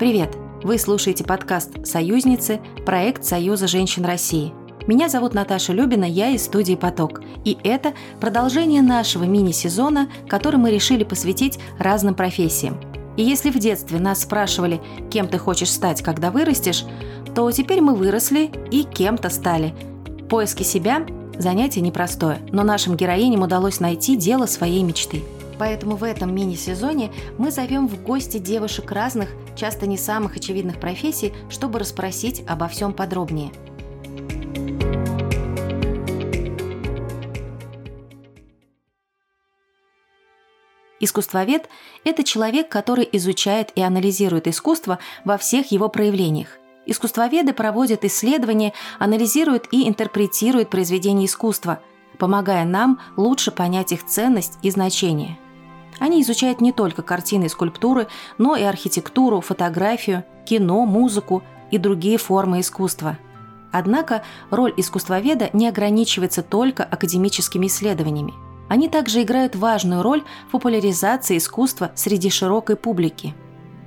Привет! Вы слушаете подкаст «Союзницы», проект Союза женщин России. Меня зовут Наташа Любина, я из студии «Поток». И это продолжение нашего мини-сезона, который мы решили посвятить разным профессиям. И если в детстве нас спрашивали, кем ты хочешь стать, когда вырастешь, то теперь мы выросли и кем-то стали. Поиски себя – занятие непростое, но нашим героиням удалось найти дело своей мечты. Поэтому в этом мини-сезоне мы зовем в гости девушек разных, часто не самых очевидных профессий, чтобы расспросить обо всем подробнее. Искусствовед – это человек, который изучает и анализирует искусство во всех его проявлениях. Искусствоведы проводят исследования, анализируют и интерпретируют произведения искусства, помогая нам лучше понять их ценность и значение. Они изучают не только картины и скульптуры, но и архитектуру, фотографию, кино, музыку и другие формы искусства. Однако роль искусствоведа не ограничивается только академическими исследованиями. Они также играют важную роль в популяризации искусства среди широкой публики.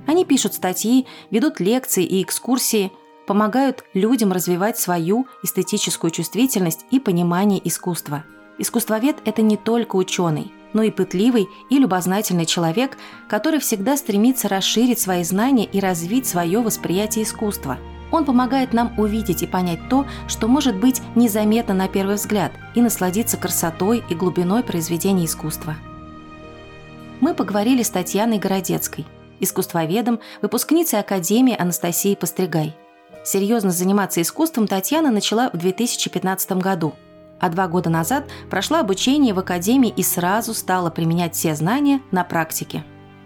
Они пишут статьи, ведут лекции и экскурсии, помогают людям развивать свою эстетическую чувствительность и понимание искусства. Искусствовед – это не только ученый, но и пытливый и любознательный человек, который всегда стремится расширить свои знания и развить свое восприятие искусства. Он помогает нам увидеть и понять то, что может быть незаметно на первый взгляд, и насладиться красотой и глубиной произведения искусства. Мы поговорили с Татьяной Городецкой, искусствоведом, выпускницей Академии Анастасии Постригай. Серьезно заниматься искусством Татьяна начала в 2015 году, а 2 года назад прошла обучение в Академии и сразу стала применять все знания на практике.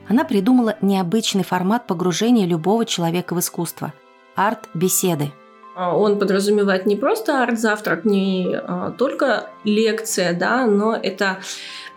Она придумала необычный формат погружения любого человека в искусство – арт-беседы. Он подразумевает не просто арт-завтрак, не только лекция, да, но это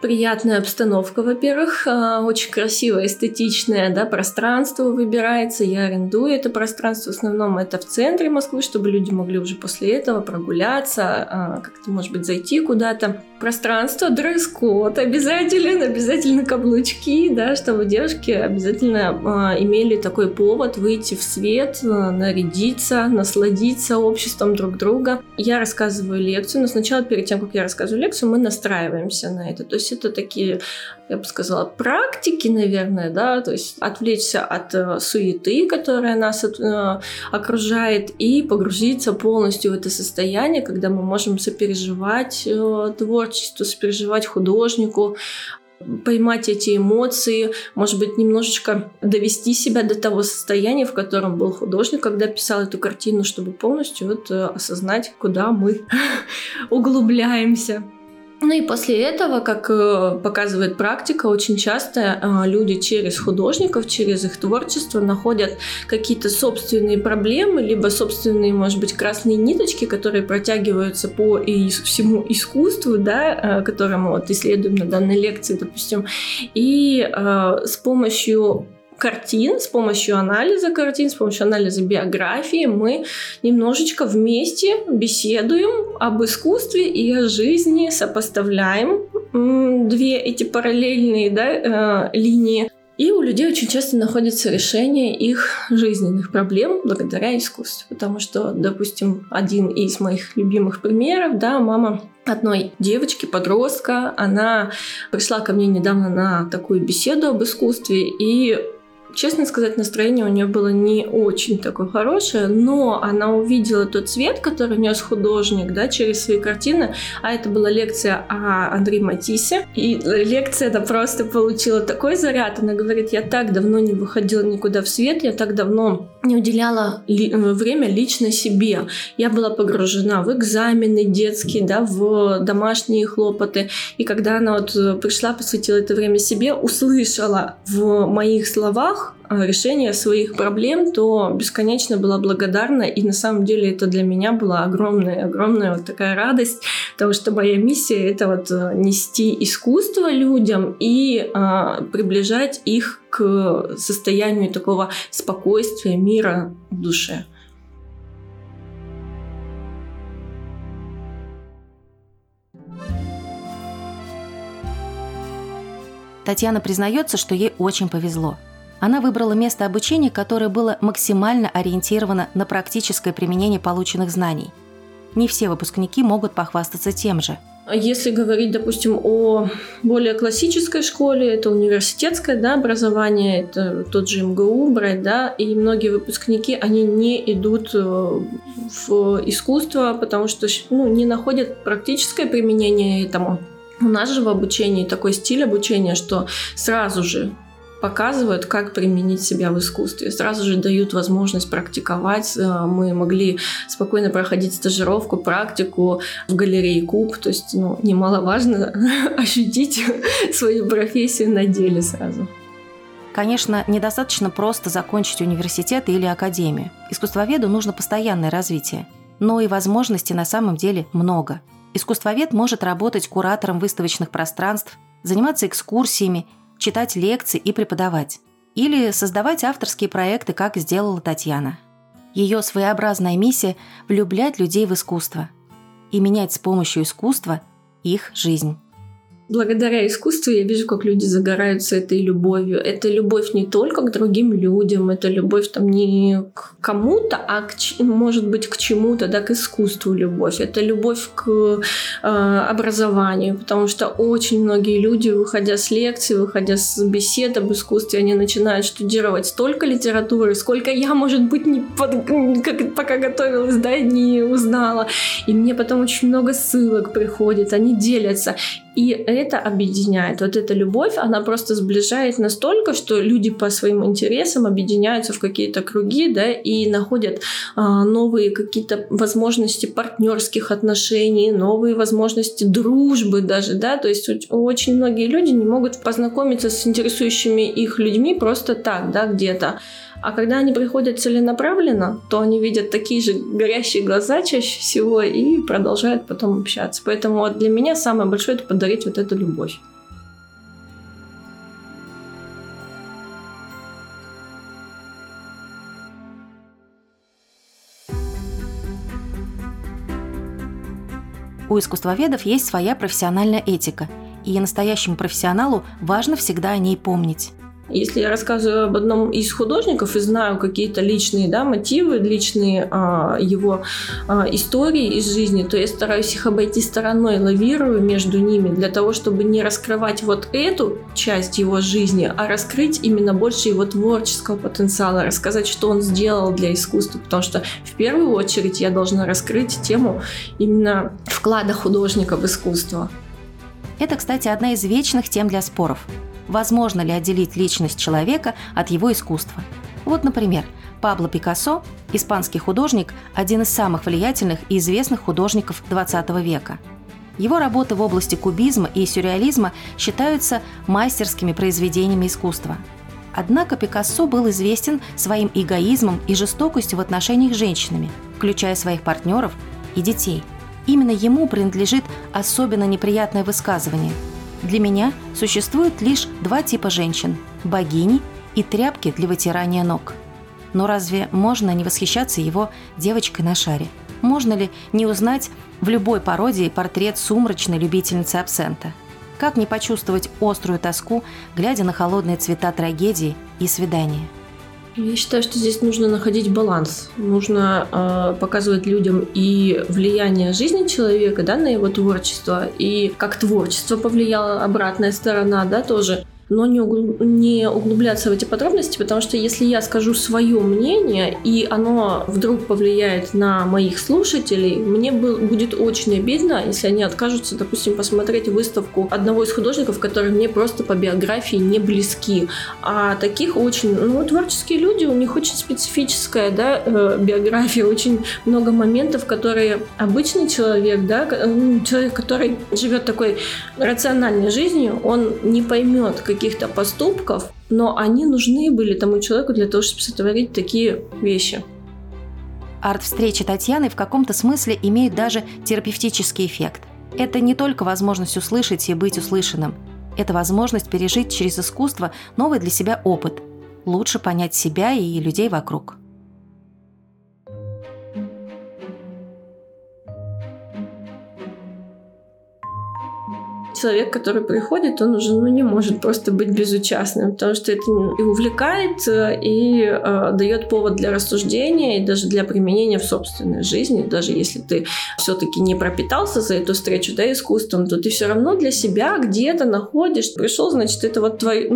приятная обстановка, во-первых, очень красивое, эстетичное, да, пространство выбирается, я арендую это пространство, в основном это в центре Москвы, чтобы люди могли уже после этого прогуляться, как-то, может быть, зайти куда-то. Пространство, дресс-код обязательно каблучки, да, чтобы девушки обязательно имели такой повод выйти в свет, нарядиться, насладиться обществом друг друга. Я рассказываю лекцию, но сначала, перед тем, как я рассказываю лекцию, мы настраиваемся на это, то есть это такие, я бы сказала, практики, наверное, да, то есть отвлечься от суеты, которая нас окружает, и погрузиться полностью в это состояние, когда мы можем сопереживать творчеству, сопереживать художнику, поймать эти эмоции, может быть, немножечко довести себя до того состояния, в котором был художник, когда писал эту картину, чтобы полностью вот осознать, куда мы углубляемся. Ну и после этого, как показывает практика, очень часто люди через художников, через их творчество находят какие-то собственные проблемы, либо собственные, может быть, красные ниточки, которые протягиваются по всему искусству, да, которое мы вот исследуем на данной лекции, допустим, и с помощью картин, с помощью анализа картин, с помощью анализа биографии мы немножечко вместе беседуем об искусстве и о жизни, сопоставляем две эти параллельные, да, линии. И у людей очень часто находится решение их жизненных проблем благодаря искусству. Потому что, допустим, один из моих любимых примеров, да, мама одной девочки, подростка, она пришла ко мне недавно на такую беседу об искусстве, и честно сказать, настроение у нее было не очень такое хорошее, но она увидела тот свет, который нес художник, да, через свои картины, а это была лекция о Андре Матиссе, и лекция-то просто получила такой заряд, она говорит, я так давно не выходила никуда в свет, я так давно не уделяла время лично себе, я была погружена в экзамены детские, да, в домашние хлопоты, и когда она вот пришла, посвятила это время себе, услышала в моих словах решение своих проблем, то бесконечно была благодарна, и на самом деле это для меня была огромная вот такая радость, потому что моя миссия — это вот нести искусство людям и приближать их к состоянию такого спокойствия, мира в душе. Татьяна признается, что ей очень повезло. Она выбрала место обучения, которое было максимально ориентировано на практическое применение полученных знаний. Не все выпускники могут похвастаться тем же. Если говорить, допустим, о более классической школе, это университетское, да, образование, это тот же МГУ брать, да, и многие выпускники, они не идут в искусство, потому что не находят практическое применение этому. У нас же в обучении такой стиль обучения, что сразу же показывают, как применить себя в искусстве. Сразу же дают возможность практиковать. Мы могли спокойно проходить стажировку, практику в галерее Куб. То есть, немаловажно ощутить свою профессию на деле сразу. Конечно, недостаточно просто закончить университет или академию. Искусствоведу нужно постоянное развитие. Но и возможностей на самом деле много. Искусствовед может работать куратором выставочных пространств, заниматься экскурсиями, читать лекции и преподавать. Или создавать авторские проекты, как сделала Татьяна. Ее своеобразная миссия – влюблять людей в искусство и менять с помощью искусства их жизнь. Благодаря искусству я вижу, как люди загораются этой любовью. Это любовь не только к другим людям, это любовь не к кому-то, а, может быть, к чему-то, да, к искусству любовь. Это любовь к образованию, потому что очень многие люди, выходя с лекций, выходя с бесед об искусстве, они начинают студировать столько литературы, сколько я, может быть, пока готовилась, да, не узнала. И мне потом очень много ссылок приходит, они делятся. И это объединяет. Вот эта любовь, она просто сближает настолько, что люди по своим интересам объединяются в какие-то круги, да, и находят новые какие-то возможности партнерских отношений, новые возможности дружбы даже, да, то есть очень многие люди не могут познакомиться с интересующими их людьми просто так, да, где-то. А когда они приходят целенаправленно, то они видят такие же горящие глаза чаще всего и продолжают потом общаться. Поэтому вот для меня самое большое – это подарить вот эту любовь. У искусствоведов есть своя профессиональная этика, и настоящему профессионалу важно всегда о ней помнить. Если я рассказываю об одном из художников и знаю какие-то личные, да, мотивы, личные его истории из жизни, то я стараюсь их обойти стороной, лавирую между ними для того, чтобы не раскрывать вот эту часть его жизни, а раскрыть именно больше его творческого потенциала, рассказать, что он сделал для искусства, потому что в первую очередь я должна раскрыть тему именно вклада художника в искусство. Это, кстати, одна из вечных тем для споров. Возможно ли отделить личность человека от его искусства? Вот, например, Пабло Пикассо, испанский художник, один из самых влиятельных и известных художников XX века. Его работы в области кубизма и сюрреализма считаются мастерскими произведениями искусства. Однако Пикассо был известен своим эгоизмом и жестокостью в отношениях с женщинами, включая своих партнеров и детей. Именно ему принадлежит особенно неприятное высказывание: «Для меня существует лишь два типа женщин – богини и тряпки для вытирания ног». Но разве можно не восхищаться его девочкой на шаре? Можно ли не узнать в любой пародии портрет сумрачной любительницы абсента? Как не почувствовать острую тоску, глядя на холодные цвета трагедии и свидания? Я считаю, что здесь нужно находить баланс. Нужно показывать людям и влияние жизни человека, да, на его творчество, и как творчество повлияла обратная сторона, да, тоже. Но не углубляться в эти подробности, потому что если я скажу свое мнение, и оно вдруг повлияет на моих слушателей, мне будет очень обидно, если они откажутся, допустим, посмотреть выставку одного из художников, которые мне просто по биографии не близки. А таких очень... творческие люди, у них очень специфическая, да, биография, очень много моментов, которые обычный человек, да, человек, который живет такой рациональной жизнью, он не поймет, каких-то поступков, но они нужны были тому человеку для того, чтобы сотворить такие вещи. Арт-встречи Татьяны в каком-то смысле имеют даже терапевтический эффект. Это не только возможность услышать и быть услышанным. Это возможность пережить через искусство новый для себя опыт, лучше понять себя и людей вокруг. человек, который приходит, он уже не может просто быть безучастным, потому что это и увлекает, и дает повод для рассуждения, и даже для применения в собственной жизни. Даже если ты все-таки не пропитался за эту встречу, да, искусством, то ты все равно для себя где-то находишь. Пришел, значит, это вот твое,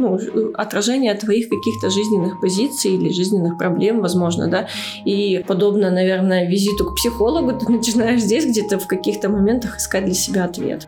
отражение твоих каких-то жизненных позиций или жизненных проблем, возможно, да. И подобно, наверное, визиту к психологу, ты начинаешь здесь где-то в каких-то моментах искать для себя ответ.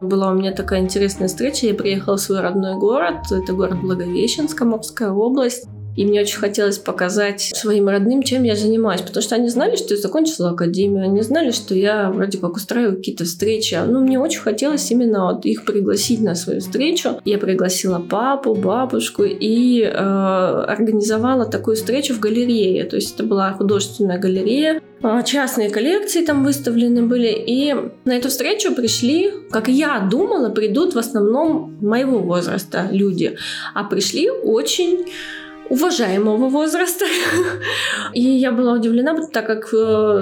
Была у меня такая интересная встреча. Я приехала в свой родной город. Это город Благовещенск, Амурская область. И мне очень хотелось показать своим родным, чем я занимаюсь. Потому что они знали, что я закончила академию. Они знали, что я вроде как устраиваю какие-то встречи. Но мне очень хотелось именно их пригласить на свою встречу. Я пригласила папу, бабушку и организовала такую встречу в галерее. То есть это была художественная галерея. Частные коллекции там выставлены были. И на эту встречу пришли, как я думала, придут в основном моего возраста люди. А пришли очень... уважаемого возраста. И я была удивлена, так как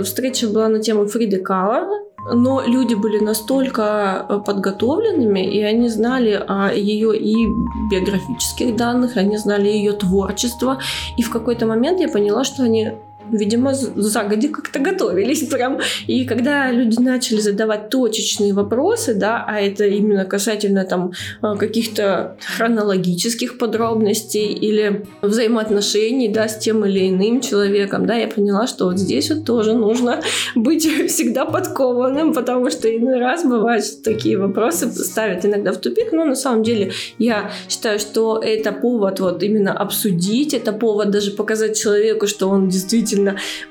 встреча была на тему Фриды Кало, но люди были настолько подготовленными, и они знали о ее и биографических данных, они знали ее творчество. И в какой-то момент я поняла, что они, видимо, загоди как-то готовились прям. И когда люди начали задавать точечные вопросы, да, а это именно касательно там каких-то хронологических подробностей или взаимоотношений, да, с тем или иным человеком, да, я поняла, что вот здесь вот тоже нужно быть всегда подкованным, потому что иной раз бывает, что такие вопросы ставят иногда в тупик, но на самом деле я считаю, что это повод вот именно обсудить, это повод даже показать человеку, что он действительно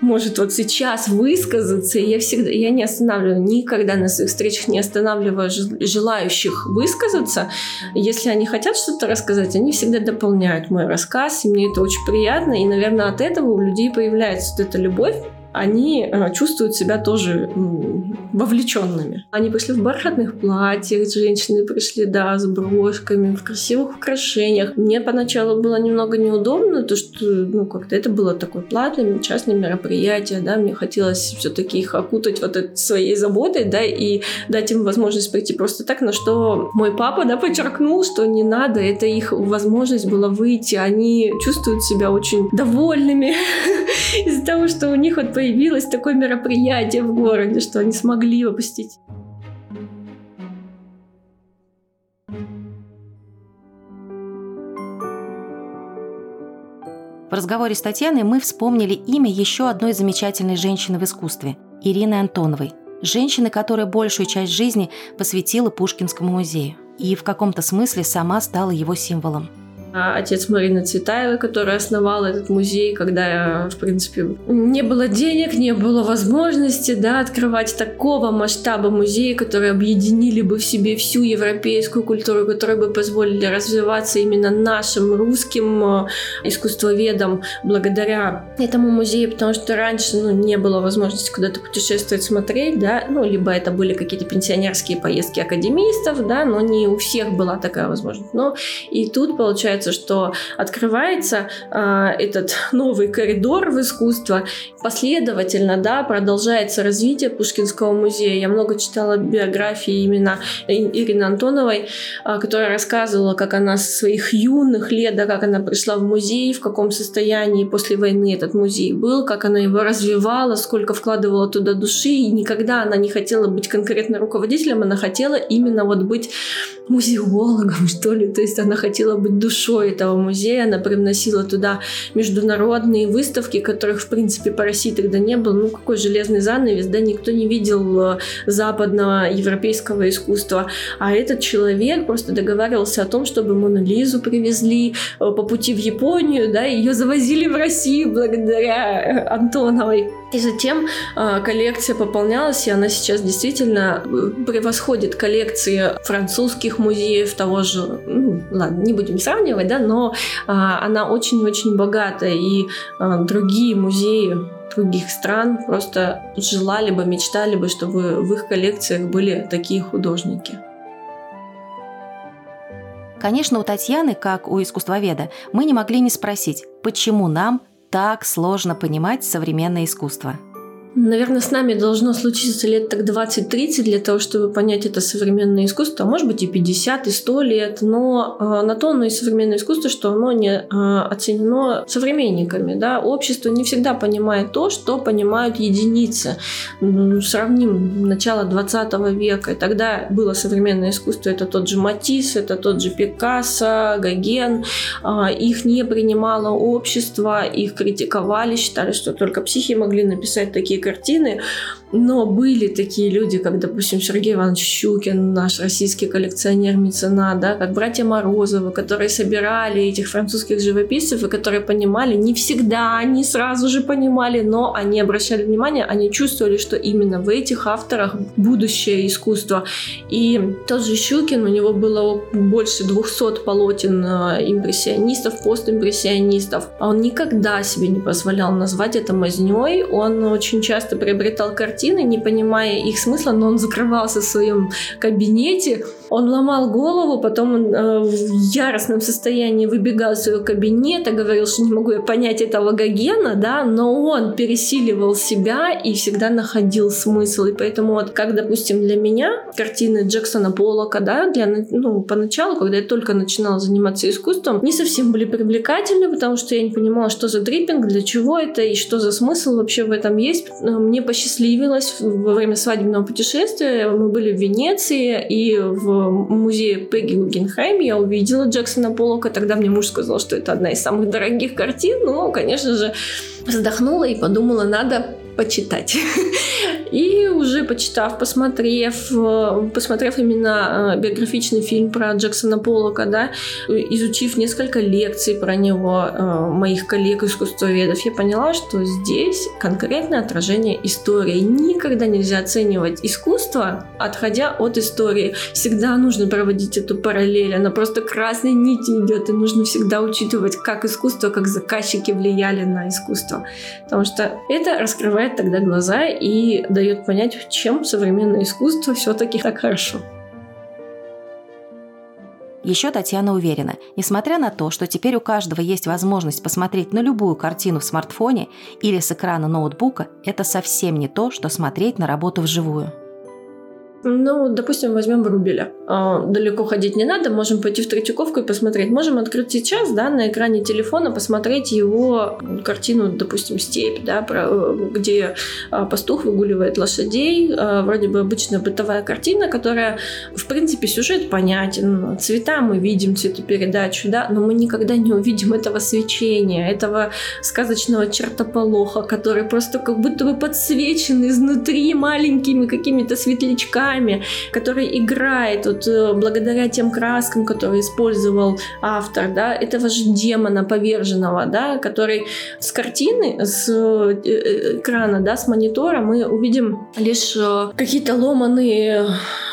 может вот сейчас высказаться. И я не останавливаю, никогда на своих встречах не останавливаю желающих высказаться. Если они хотят что-то рассказать, они всегда дополняют мой рассказ, и мне это очень приятно. И, наверное, от этого у людей появляется вот эта любовь. Они чувствуют себя тоже вовлеченными. Они пришли в бархатных платьях, женщины пришли, да, с брошками, в красивых украшениях. Мне поначалу было немного неудобно, то что, как-то это было такое платное, частное мероприятие, да, мне хотелось все-таки их окутать вот этой своей заботой, да, и дать им возможность прийти просто так, на что мой папа, да, подчеркнул, что не надо, это их возможность была выйти, они чувствуют себя очень довольными из-за того, что у них вот появилось такое мероприятие в городе, что они смогли его посетить. В разговоре с Татьяной мы вспомнили имя еще одной замечательной женщины в искусстве – Ирины Антоновой. Женщины, которая большую часть жизни посвятила Пушкинскому музею и в каком-то смысле сама стала его символом. Отец Марины Цветаевой, который основал этот музей, когда, в принципе, не было денег, не было возможности, да, открывать такого масштаба музея, которые объединили бы в себе всю европейскую культуру, которые бы позволили развиваться именно нашим русским искусствоведам благодаря этому музею, потому что раньше не было возможности куда-то путешествовать, смотреть, да, либо это были какие-то пенсионерские поездки академистов, да, но не у всех была такая возможность. Но и тут, получается, что открывается этот новый коридор в искусство. Последовательно, да, продолжается развитие Пушкинского музея. Я много читала биографии именно Ирины Антоновой, которая рассказывала, как она со своих юных лет, да, как она пришла в музей, в каком состоянии после войны этот музей был, как она его развивала, сколько вкладывала туда души. И никогда она не хотела быть конкретно руководителем, она хотела именно вот быть музеологом, что ли. То есть она хотела быть душой этого музея, она привносила туда международные выставки, которых, в принципе, по России тогда не было. Какой железный занавес, да, никто не видел западного европейского искусства. А этот человек просто договаривался о том, чтобы Мону Лизу привезли по пути в Японию, да, ее завозили в Россию благодаря Антоновой. И затем коллекция пополнялась, и она сейчас действительно превосходит коллекции французских музеев, того же, ладно, не будем сравнивать, да, но она очень-очень богата, и другие музеи других стран просто желали бы, мечтали бы, чтобы в их коллекциях были такие художники. Конечно, у Татьяны, как у искусствоведа, мы не могли не спросить, почему нам так сложно понимать современное искусство. Наверное, с нами должно случиться лет так 20-30 для того, чтобы понять это современное искусство, а может быть и 50, и 100 лет, но на то оно и современное искусство, что оно не оценено современниками. Да? Общество не всегда понимает то, что понимают единицы. Сравним начало 20 века, и тогда было современное искусство, это тот же Матиссе, это тот же Пикассо, Гогген, их не принимало общество, их критиковали, считали, что только психи могли написать такие картины, но были такие люди, как, допустим, Сергей Иванович Щукин, наш российский коллекционер-меценат, да, как братья Морозовы, которые собирали этих французских живописцев и которые понимали, не всегда они сразу же понимали, но они обращали внимание, они чувствовали, что именно в этих авторах будущее искусство. И тот же Щукин, у него было больше 200 полотен импрессионистов, постимпрессионистов. Он никогда себе не позволял назвать это мазнёй, он очень часто приобретал картины, не понимая их смысла, но он закрывался в своем кабинете, он ломал голову, потом он в яростном состоянии выбегал из своего кабинета, говорил, что не могу я понять этого Гогена, да, но он пересиливал себя и всегда находил смысл, и поэтому вот, как, допустим, для меня картины Джексона Поллока, да, поначалу, когда я только начинала заниматься искусством, не совсем были привлекательны, потому что я не понимала, что за дриппинг, для чего это и что за смысл вообще в этом есть. Мне посчастливилось во время свадебного путешествия, мы были в Венеции, и в музее Пегги Гуггенхайм я увидела Джексона Поллока. Тогда мне муж сказал, что это одна из самых дорогих картин, но, конечно же, вздохнула и подумала, надо почитать. И уже почитав, посмотрев именно биографичный фильм про Джексона Поллока, да, изучив несколько лекций про него моих коллег-искусствоведов, я поняла, что здесь конкретное отражение истории. Никогда нельзя оценивать искусство, отходя от истории. Всегда нужно проводить эту параллель. Она просто красной нитью идет, и нужно всегда учитывать, как искусство, как заказчики влияли на искусство. Потому что это раскрывает тогда глаза и дает понять, чем современное искусство все-таки так хорошо. Еще Татьяна уверена, несмотря на то, что теперь у каждого есть возможность посмотреть на любую картину в смартфоне или с экрана ноутбука, это совсем не то, что смотреть на работу вживую. Допустим, возьмем Врубеля. Далеко ходить не надо, можем пойти в Третьяковку и посмотреть. Можем открыть сейчас, да, на экране телефона, посмотреть его картину, допустим, «Степь», да, где пастух выгуливает лошадей. Вроде бы обычная бытовая картина, которая, в принципе, сюжет понятен. Цвета мы видим, цветопередачу, да, но мы никогда не увидим этого свечения, этого сказочного чертополоха, который просто как будто бы подсвечен изнутри маленькими какими-то светлячками, который играет вот, благодаря тем краскам, которые использовал автор, да, этого же демона поверженного, да, который с картины, с экрана, да, с монитора мы увидим лишь какие-то ломаные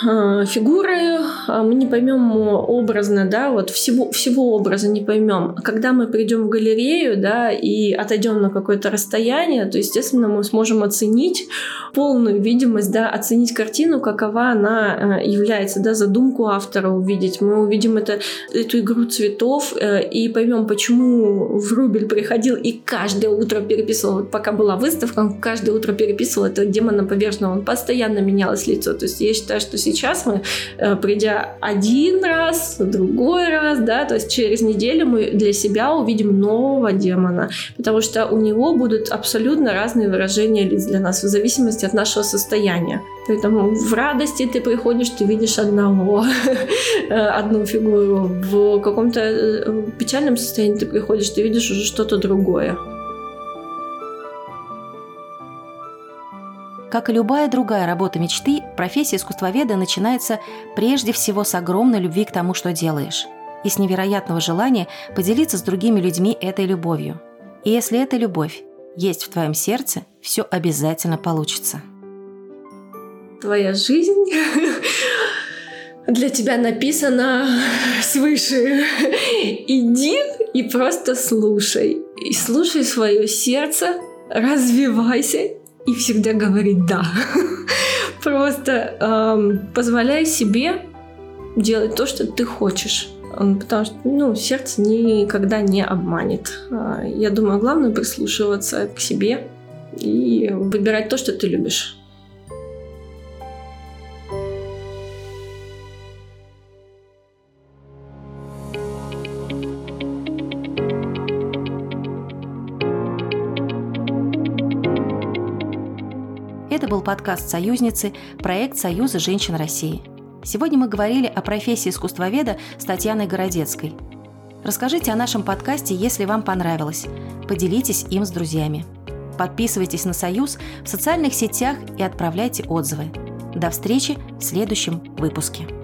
фигуры, мы не поймем образно, да, вот всего образа не поймем. Когда мы придем в галерею, да, и отойдем на какое-то расстояние, то, естественно, мы сможем оценить полную видимость, да, оценить картину, какова она является, да, задумку автора увидеть. Мы увидим эту игру цветов и поймем, почему Врубель приходил и каждое утро переписывал. Вот пока была выставка, он каждое утро переписывал этого демона поверженного. Он постоянно менялось лицо. То есть я считаю, что сейчас мы, придя один раз, другой раз, да, то есть через неделю мы для себя увидим нового демона, потому что у него будут абсолютно разные выражения лиц для нас в зависимости от нашего состояния. Поэтому в радости ты приходишь, ты видишь одну фигуру. В каком-то печальном состоянии ты приходишь, ты видишь уже что-то другое. Как и любая другая работа мечты, профессия искусствоведа начинается прежде всего с огромной любви к тому, что делаешь, и с невероятного желания поделиться с другими людьми этой любовью. И если эта любовь есть в твоем сердце, все обязательно получится. Твоя жизнь для тебя написана свыше. Иди и просто слушай. И слушай свое сердце, развивайся и всегда говори «да». Просто позволяй себе делать то, что ты хочешь. Потому что сердце никогда не обманет. Я думаю, главное прислушиваться к себе и выбирать то, что ты любишь. Это был подкаст «Союзницы», проект Союза женщин России. Сегодня мы говорили о профессии искусствоведа с Татьяной Городецкой. Расскажите о нашем подкасте, если вам понравилось. Поделитесь им с друзьями. Подписывайтесь на «Союз» в социальных сетях и отправляйте отзывы. До встречи в следующем выпуске.